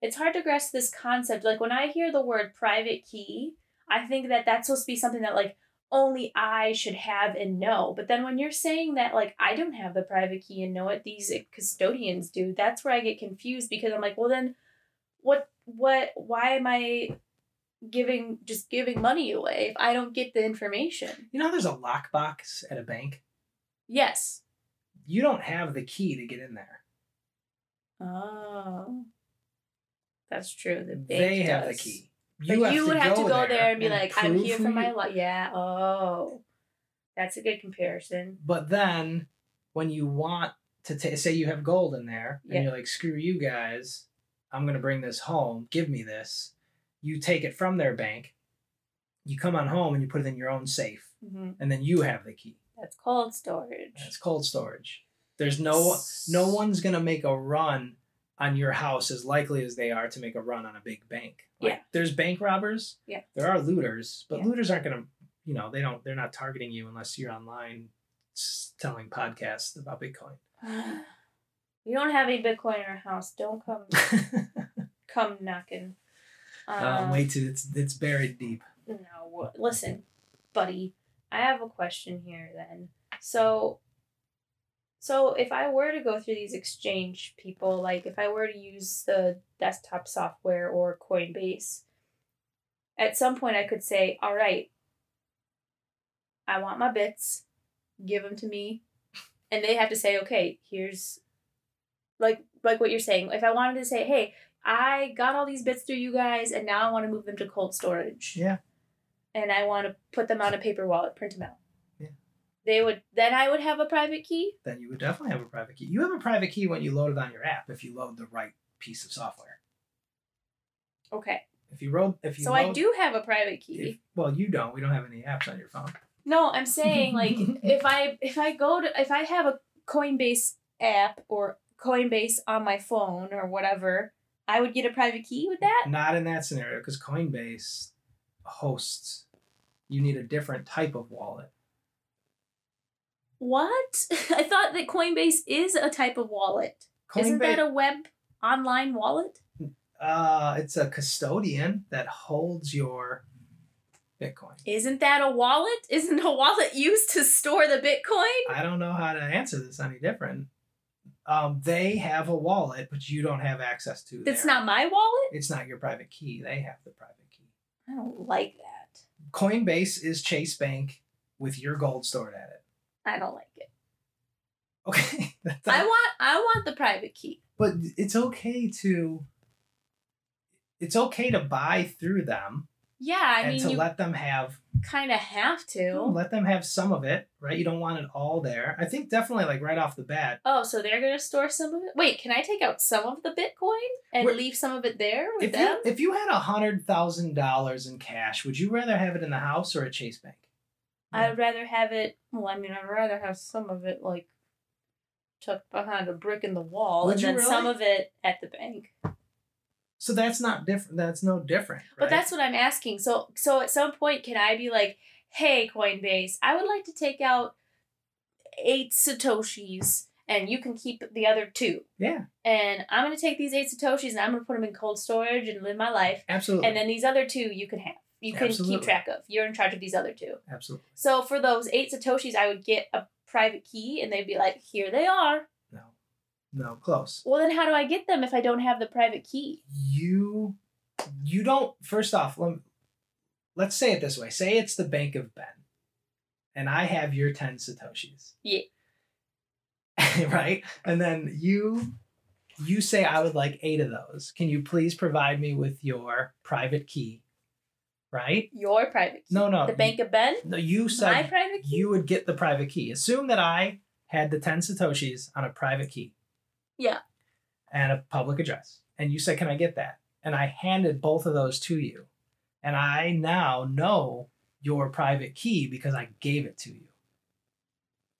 It's hard to grasp this concept. Like when I hear the word private key, I think that that's supposed to be something that like only I should have and know. But then when you're saying that like I don't have the private key and know it, these custodians do. That's where I get confused because I'm like, well then, what? What? Why am I giving just giving money away if I don't get the information? You know, there's a lockbox at a bank. Yes. You don't have the key to get in there. Oh, that's true. The bank they does. Have the key. You, have you would to have go to go there, there and be and like, "I'm here for my life." Yeah. Oh, that's a good comparison. But then, when you want to t- say you have gold in there, and yeah. you're like, "Screw you guys. I'm going to bring this home. Give me this." You take it from their bank. You come on home and you put it in your own safe. Mm-hmm. And then you have the key. That's cold storage. That's cold storage. There's no, no one's going to make a run on your house as likely as they are to make a run on a big bank. Like, yeah. There's bank robbers. Yeah. There are looters, but yeah. looters aren't going to, you know, they don't, they're not targeting you unless you're online telling podcasts about Bitcoin. You don't have any Bitcoin in our house. Don't come, come knocking. Um, um, wait till it's it's buried deep. No, listen, buddy. I have a question here. Then, so, so if I were to go through these exchange people, like if I were to use the desktop software or Coinbase, at some point I could say, "All right, I want my bits. Give them to me," and they have to say, "Okay, here's." Like like what you're saying, if I wanted to say, hey, I got all these bits through you guys, and now I want to move them to cold storage. Yeah. And I want to put them on a paper wallet, print them out. Yeah. They would, then I would have a private key? Then you would definitely have a private key. You have a private key when you load it on your app, if you load the right piece of software. Okay. If you roll, if you So load, I do have a private key. If, well, you don't. We don't have any apps on your phone. No, I'm saying, like, if I if I go to, if I have a Coinbase app or Coinbase on my phone or whatever, I would get a private key with that? Not in that scenario, because Coinbase hosts. You need a different type of wallet. What? I thought that Coinbase is a type of wallet. Coinbase, isn't that a web online wallet? Uh, it's a custodian that holds your Bitcoin. Isn't that a wallet? Isn't a wallet used to store the Bitcoin? I don't know how to answer this any different. Um, they have a wallet, but you don't have access to it. It's not my wallet? It's not your private key. They have the private key. I don't like that. Coinbase is Chase Bank with your gold stored at it. I don't like it. Okay. That's I want I want the private key. But it's okay to it's okay to buy through them. Yeah, I and mean to you let them have kind of have to you know, let them have some of it, right? You don't want it all there. I think definitely like right off the bat. Oh, so they're gonna store some of it. Wait, can I take out some of the Bitcoin and We're, leave some of it there with if them? You, if you had a hundred thousand dollars in cash, would you rather have it in the house or at Chase Bank? Yeah. I would rather have it. Well, I mean, I'd rather have some of it like tucked behind a brick in the wall, would and then really? Some of it at the bank. So that's not different. That's no different. Right? But that's what I'm asking. So so at some point, can I be like, hey, Coinbase, I would like to take out eight Satoshis and you can keep the other two. Yeah. And I'm going to take these eight Satoshis and I'm going to put them in cold storage and live my life. Absolutely. And then these other two you can have. you can Absolutely. Keep track of. You're in charge of these other two. Absolutely. So for those eight Satoshis, I would get a private key and they'd be like, here they are. No. No, close. Well, then how do I get them if I don't have the private key? You, you don't, first off, let, let's say it this way. Say it's the Bank of Ben and I have your ten Satoshis. Yeah. Right? And then you... You say, I would like eight of those. Can you please provide me with your private key? Right? Your private key? No, no. The you, Bank of Ben? No, you said my private key? You would get the private key. Assume that I had the ten Satoshis on a private key. Yeah. And a public address. And you said, can I get that? And I handed both of those to you. And I now know your private key because I gave it to you.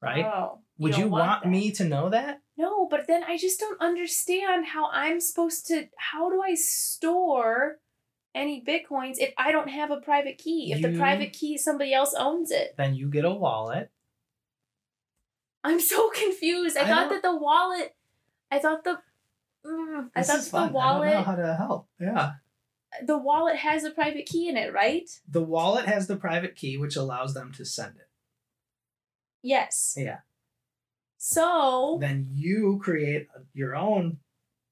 Right? Oh, you would you want, want me to know that? No, but then I just don't understand how I'm supposed to, how do I store any Bitcoins if I don't have a private key? If you, the private key, somebody else owns it. Then you get a wallet. I'm so confused. I, I thought that the wallet, I thought the, mm, I thought the fun. wallet. I don't know how to help. Yeah. The wallet has a private key in it, right? The wallet has the private key, which allows them to send it. Yes. Yeah. So then you create your own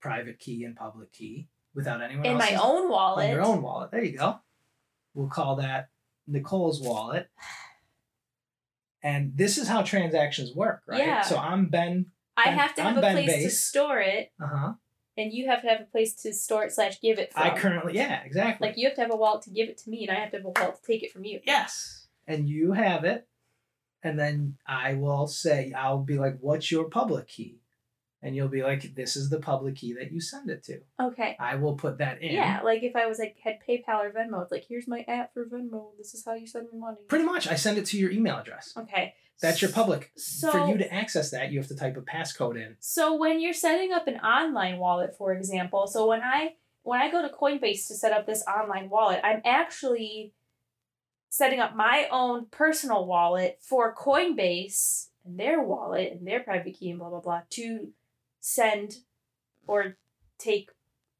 private key and public key without anyone else. In my own wallet. In your own wallet. There you go. We'll call that Nicole's wallet. And this is how transactions work, right? Yeah. So I'm Ben. I have to have a place to store it. Uh-huh. And you have to have a place to store it slash give it from. I currently, yeah, exactly. Like you have to have a wallet to give it to me and I have to have a wallet to take it from you. Yes. And you have it. And then I will say, I'll be like, what's your public key? And you'll be like, this is the public key that you send it to. Okay. I will put that in. Yeah, like if I was like, had PayPal or Venmo, it's like, here's my app for Venmo. This is how you send me money. Pretty much. I send it to your email address. Okay. That's your public. So, for you to access that, you have to type a passcode in. So when you're setting up an online wallet, for example, so when I when I go to Coinbase to set up this online wallet, I'm actually... setting up my own personal wallet for Coinbase and their wallet and their private key and blah, blah, blah to send or take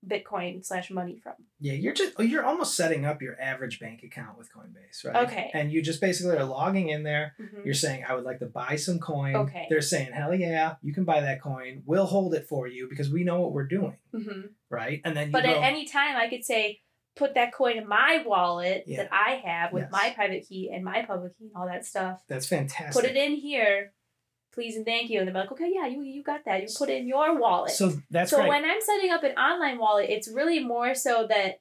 Bitcoin slash money from. Yeah, you're just you're almost setting up your average bank account with Coinbase, right? Okay. And you just basically are logging in there. Mm-hmm. You're saying, I would like to buy some coin. Okay. They're saying, hell yeah, you can buy that coin. We'll hold it for you because we know what we're doing, mm-hmm. right? And then you But go, at any time, I could say... put that coin in my wallet yeah. that I have with yes. my private key and my public key and all that stuff. That's fantastic. Put it in here, please and thank you. And they're like, okay, yeah, you you got that. You put it in your wallet. So that's So right. when I'm setting up an online wallet, it's really more so that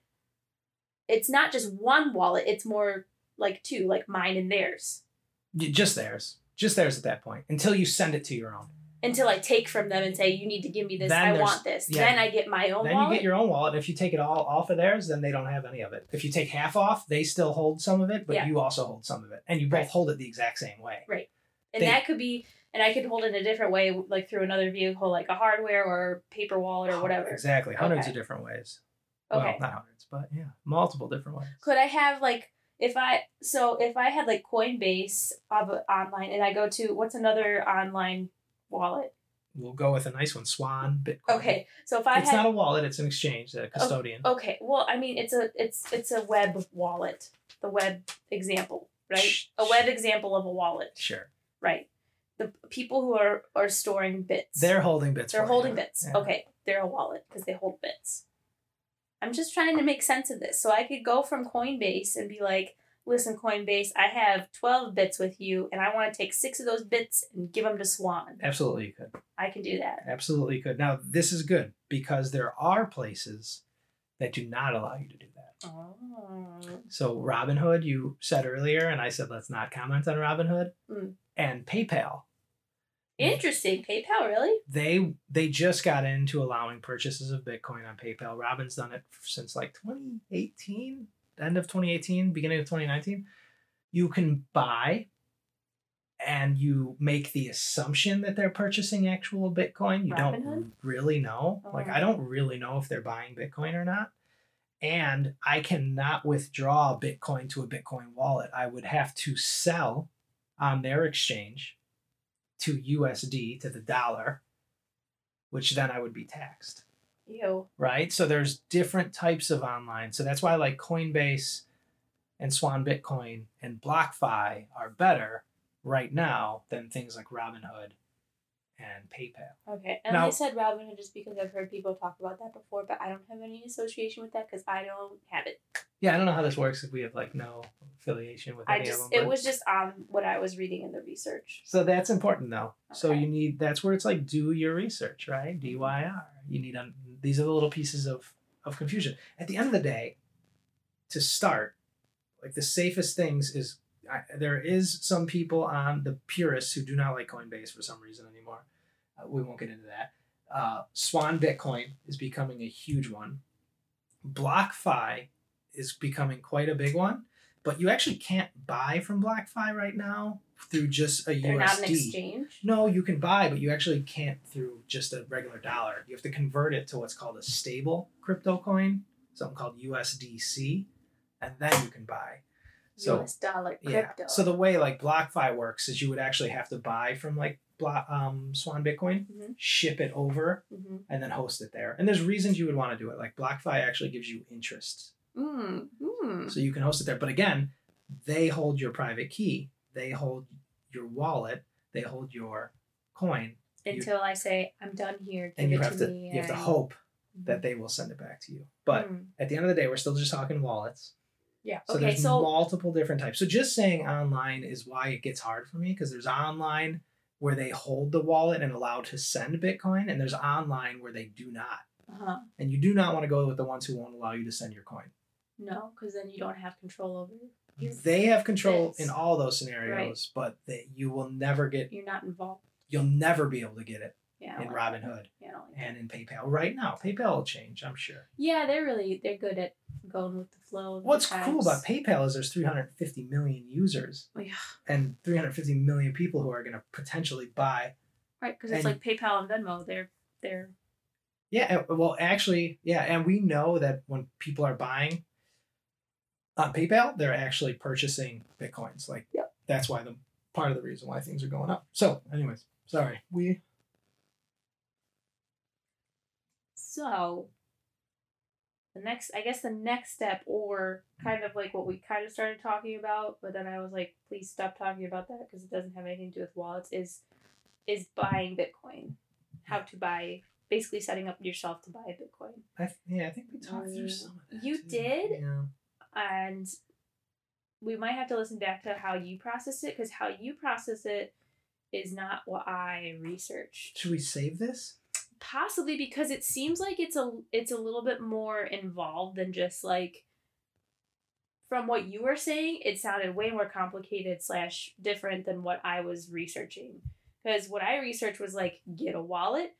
it's not just one wallet. It's more like two, like mine and theirs. Just theirs. Just theirs at that point until you send it to your own. Until I take from them and say, you need to give me this, then I want this. Yeah. Then I get my own then wallet. Then you get your own wallet. If you take it all off of theirs, then they don't have any of it. If you take half off, they still hold some of it, but yeah. you also hold some of it. And you both right. hold it the exact same way. Right. And they, that could be, and I could hold it in a different way, like through another vehicle, like a hardware or paper wallet or whatever. Exactly. Hundreds okay. of different ways. Okay. Well, not hundreds, but yeah, multiple different ways. Could I have like, if I, so if I had like Coinbase online and I go to, what's another online wallet? We'll go with a nice one, Swan Bitcoin. Okay, so if I it's had, not a wallet, it's an exchange, a custodian. Okay, okay. Well, I mean, it's a it's it's a web wallet, the web example, right? A web example of a wallet. Sure. Right. The people who are are storing bits. They're holding bits. They're holding you. bits. Yeah. Okay, they're a wallet because they hold bits. I'm just trying to make sense of this, so I could go from Coinbase and be like, listen, Coinbase, I have twelve bits with you, and I want to take six of those bits and give them to Swan. Absolutely, you could. I can do that. Absolutely, you could. Now, this is good because there are places that do not allow you to do that. Oh. So, Robinhood, you said earlier, and I said let's not comment on Robinhood, mm. and PayPal. Interesting. PayPal, really? They they just got into allowing purchases of Bitcoin on PayPal. Robin's done it since like twenty eighteen. End of twenty eighteen, beginning of twenty nineteen, you can buy and you make the assumption that they're purchasing actual Bitcoin. You Robinhood? Don't really know. Oh. Like, I don't really know if they're buying Bitcoin or not. And I cannot withdraw Bitcoin to a Bitcoin wallet. I would have to sell on their exchange to U S D, to the dollar, which then I would be taxed. Ew. Right? So there's different types of online. So that's why like Coinbase and Swan Bitcoin and BlockFi are better right now than things like Robinhood and PayPal. Okay, and now, I said Robinhood just because I've heard people talk about that before, but I don't have any association with that because I don't have it. Yeah, I don't know how this works if we have like no affiliation with I any just, of them. It was just um what I was reading in the research. So that's important though. Okay. So you need, that's where it's like do your research, right? D Y R. You need um, these are the little pieces of of confusion. At the end of the day, to start, like the safest things is. I, there is some people on the purists who do not like Coinbase for some reason anymore. Uh, we won't get into that. Uh, Swan Bitcoin is becoming a huge one. BlockFi is becoming quite a big one, but you actually can't buy from BlockFi right now through just a They're U S D. They're not an exchange? No, you can buy, but you actually can't through just a regular dollar. You have to convert it to what's called a stable crypto coin, something called U S D C, and then you can buy. So, U S dollar crypto. Yeah. So the way like BlockFi works is you would actually have to buy from like Block, um, Swan Bitcoin, mm-hmm. ship it over, mm-hmm. and then host it there. And there's reasons you would want to do it. Like BlockFi actually gives you interest. Mm. Mm. So you can host it there. But again, they hold your private key. They hold your wallet. They hold your coin. Until you, I say, I'm done here. Give and you it have to, to me. You have to hope mm-hmm. that they will send it back to you. But mm. at the end of the day, we're still just talking wallets. Yeah. So okay, there's so, multiple different types. So just saying online is why it gets hard for me, because there's online where they hold the wallet and allow to send Bitcoin, and there's online where they do not. Uh-huh. And you do not want to go with the ones who won't allow you to send your coin. No, because then you don't have control over it. They have control bits. In all those scenarios, right. But they, you will never get... You're not involved. You'll never be able to get it. Yeah, in like Robinhood yeah, like and in PayPal. Right now, PayPal will change, I'm sure. Yeah, they're really, they're good at going with the flow. What's cool about PayPal is there's three hundred fifty million users oh, yeah. and three hundred fifty million people who are going to potentially buy. Right, because it's and, like PayPal and Venmo. They're, they're. Yeah, well, actually, yeah. And we know that when people are buying on PayPal, they're actually purchasing Bitcoins. Like, yep. That's why the part of the reason why things are going up. So anyways, sorry. We... So, the next, I guess the next step, or kind of like what we kind of started talking about, but then I was like, please stop talking about that because it doesn't have anything to do with wallets, is is buying Bitcoin. How to buy, basically setting up yourself to buy Bitcoin. I th- yeah, I think we talked um, through some of that. You too. Did? Yeah. And we might have to listen back to how you process it, because how you process it is not what I researched. Should we save this? Possibly, because it seems like it's a it's a little bit more involved than just like, from what you were saying, it sounded way more complicated slash different than what I was researching. Because what I researched was like, get a wallet,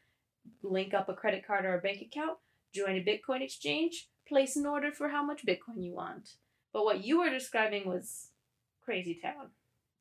link up a credit card or a bank account, join a Bitcoin exchange, place an order for how much Bitcoin you want. But what you were describing was crazy town.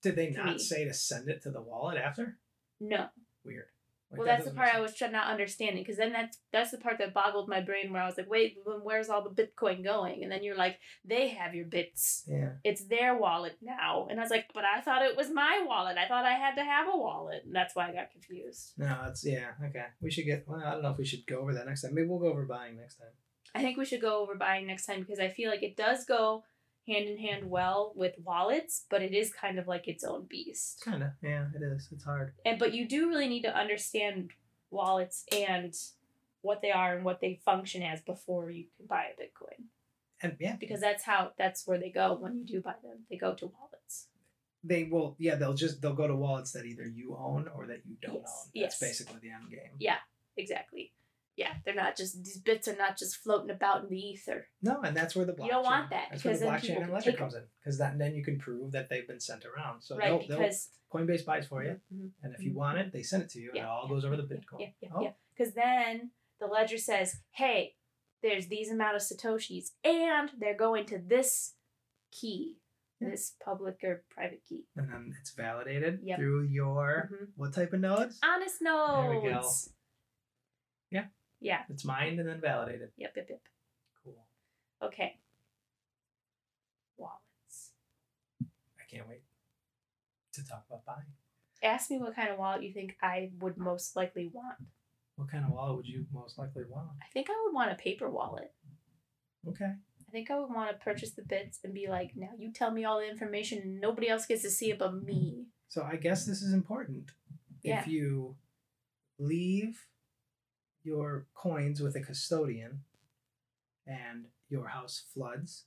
Did they not me. say to send it to the wallet after? No. Weird. Like well, that that's the part I was not understanding, because then that's that's the part that boggled my brain, where I was like, wait, where's all the Bitcoin going? And then you're like, they have your bits. Yeah. It's their wallet now. And I was like, but I thought it was my wallet. I thought I had to have a wallet. And that's why I got confused. No, it's, yeah, okay. We should get, well, I don't know if we should go over that next time. Maybe we'll go over buying next time. I think we should go over buying next time, because I feel like it does go hand in hand well with wallets, but it is kind of like its own beast. Kind of, yeah, it is. It's hard. And but you do really need to understand wallets and what they are and what they function as before you can buy a Bitcoin. And yeah, because that's how that's where they go when you do buy them. They go to wallets. They will, yeah. They'll just they'll go to wallets that either you own or that you don't yes. own. That's yes. basically the end game. Yeah, exactly. Yeah, they're not just, these bits are not just floating about in the ether. No, and that's where the blockchain. You don't want that. That's because where the blockchain and ledger comes in. Because then you can prove that they've been sent around. So right, they'll, because, they'll, Coinbase buys for you, mm-hmm, and if you want it, they send it to you, yeah, and it all goes over the Bitcoin. Yeah, yeah, oh. yeah. Because then the ledger says, hey, there's these amount of Satoshis, and they're going to this key, yeah. this public or private key. And then it's validated yep. through your, mm-hmm. what type of nodes? Honest nodes. There we go. Yeah. Yeah. It's mined and then validated. Yep, yep, yep. Cool. Okay. Wallets. I can't wait to talk about buying. Ask me what kind of wallet you think I would most likely want. What kind of wallet would you most likely want? I think I would want a paper wallet. Okay. I think I would want to purchase the bits and be like, now you tell me all the information and nobody else gets to see it but me. So I guess this is important. Yeah. If you leave your coins with a custodian and your house floods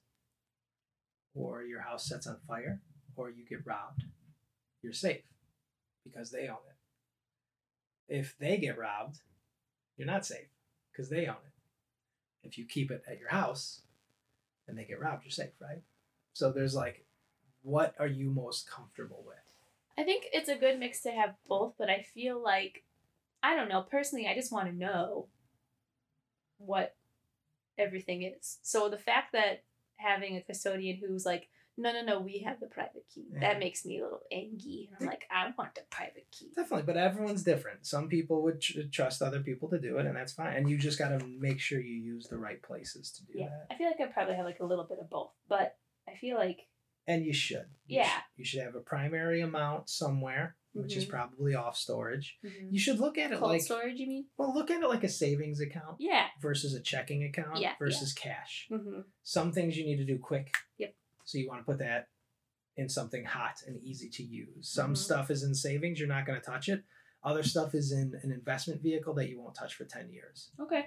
or your house sets on fire or you get robbed, you're safe because they own it. If they get robbed, you're not safe because they own it. If you keep it at your house and they get robbed, you're safe, right? So there's like, what are you most comfortable with? I think it's a good mix to have both, but I feel like, I don't know, personally, I just want to know what everything is. So the fact that having a custodian who's like, no, no, no, we have the private key. Yeah. That makes me a little angry. And I'm like, I want the private key. Definitely, but everyone's different. Some people would tr- trust other people to do it, and that's fine. And you just got to make sure you use the right places to do yeah. that. I feel like I probably have like a little bit of both, but I feel like... And you should. You yeah. Should, you should have a primary amount somewhere, which mm-hmm. is probably off storage. Mm-hmm. You should look at it Cold like... Cold storage, you mean? Well, look at it like a savings account. Yeah. Versus a checking account. Yeah. Versus yeah. cash. Mm-hmm. Some things you need to do quick. Yep. So you want to put that in something hot and easy to use. Some mm-hmm. stuff is in savings. You're not going to touch it. Other stuff is in an investment vehicle that you won't touch for ten years. Okay.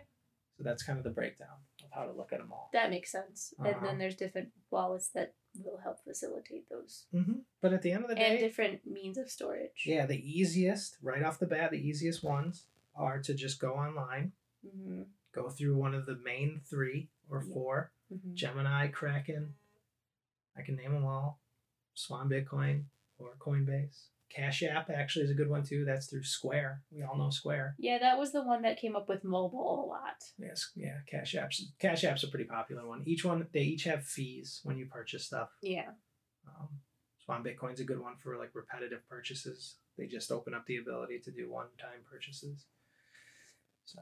So that's kind of the breakdown of how to look at them all. That makes sense. Uh-huh. And then there's different wallets that... will help facilitate those. Mm-hmm. But at the end of the day... And different means of storage. Yeah, the easiest, right off the bat, the easiest ones are to just go online, mm-hmm. go through one of the main three or yeah. four, mm-hmm. Gemini, Kraken, I can name them all, Swan Bitcoin or Coinbase. Cash App actually is a good one too. That's through Square. We all know Square. Yeah, that was the one that came up with mobile a lot. Yes, yeah. Cash App's Cash App's a pretty popular one. Each one, they each have fees when you purchase stuff. Yeah. Um, Swan Bitcoin's a good one for like repetitive purchases. They just open up the ability to do one-time purchases. So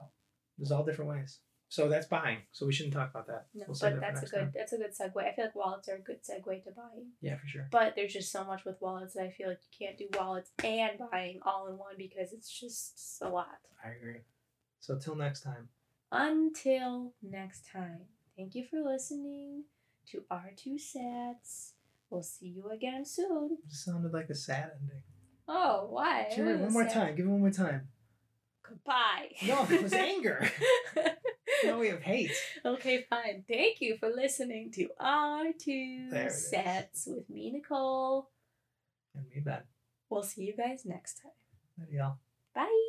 there's all different ways. So that's buying. So we shouldn't talk about that. No, we'll but that's a good time. That's a good segue. I feel like wallets are a good segue to buying. Yeah, for sure. But there's just so much with wallets that I feel like you can't do wallets and buying all in one because it's just a lot. I agree. So till next time. Until next time. Thank you for listening to Our Two Sets. We'll see you again soon. It sounded like a sad ending. Oh, why? Wait, one more sad. time. Give it one more time. Goodbye. No, it was anger. No, we have hate. Okay, fine. Thank you for listening to Our Two Sets is. with me, Nicole. And me, Ben. We'll see you guys next time. Love y'all. Bye.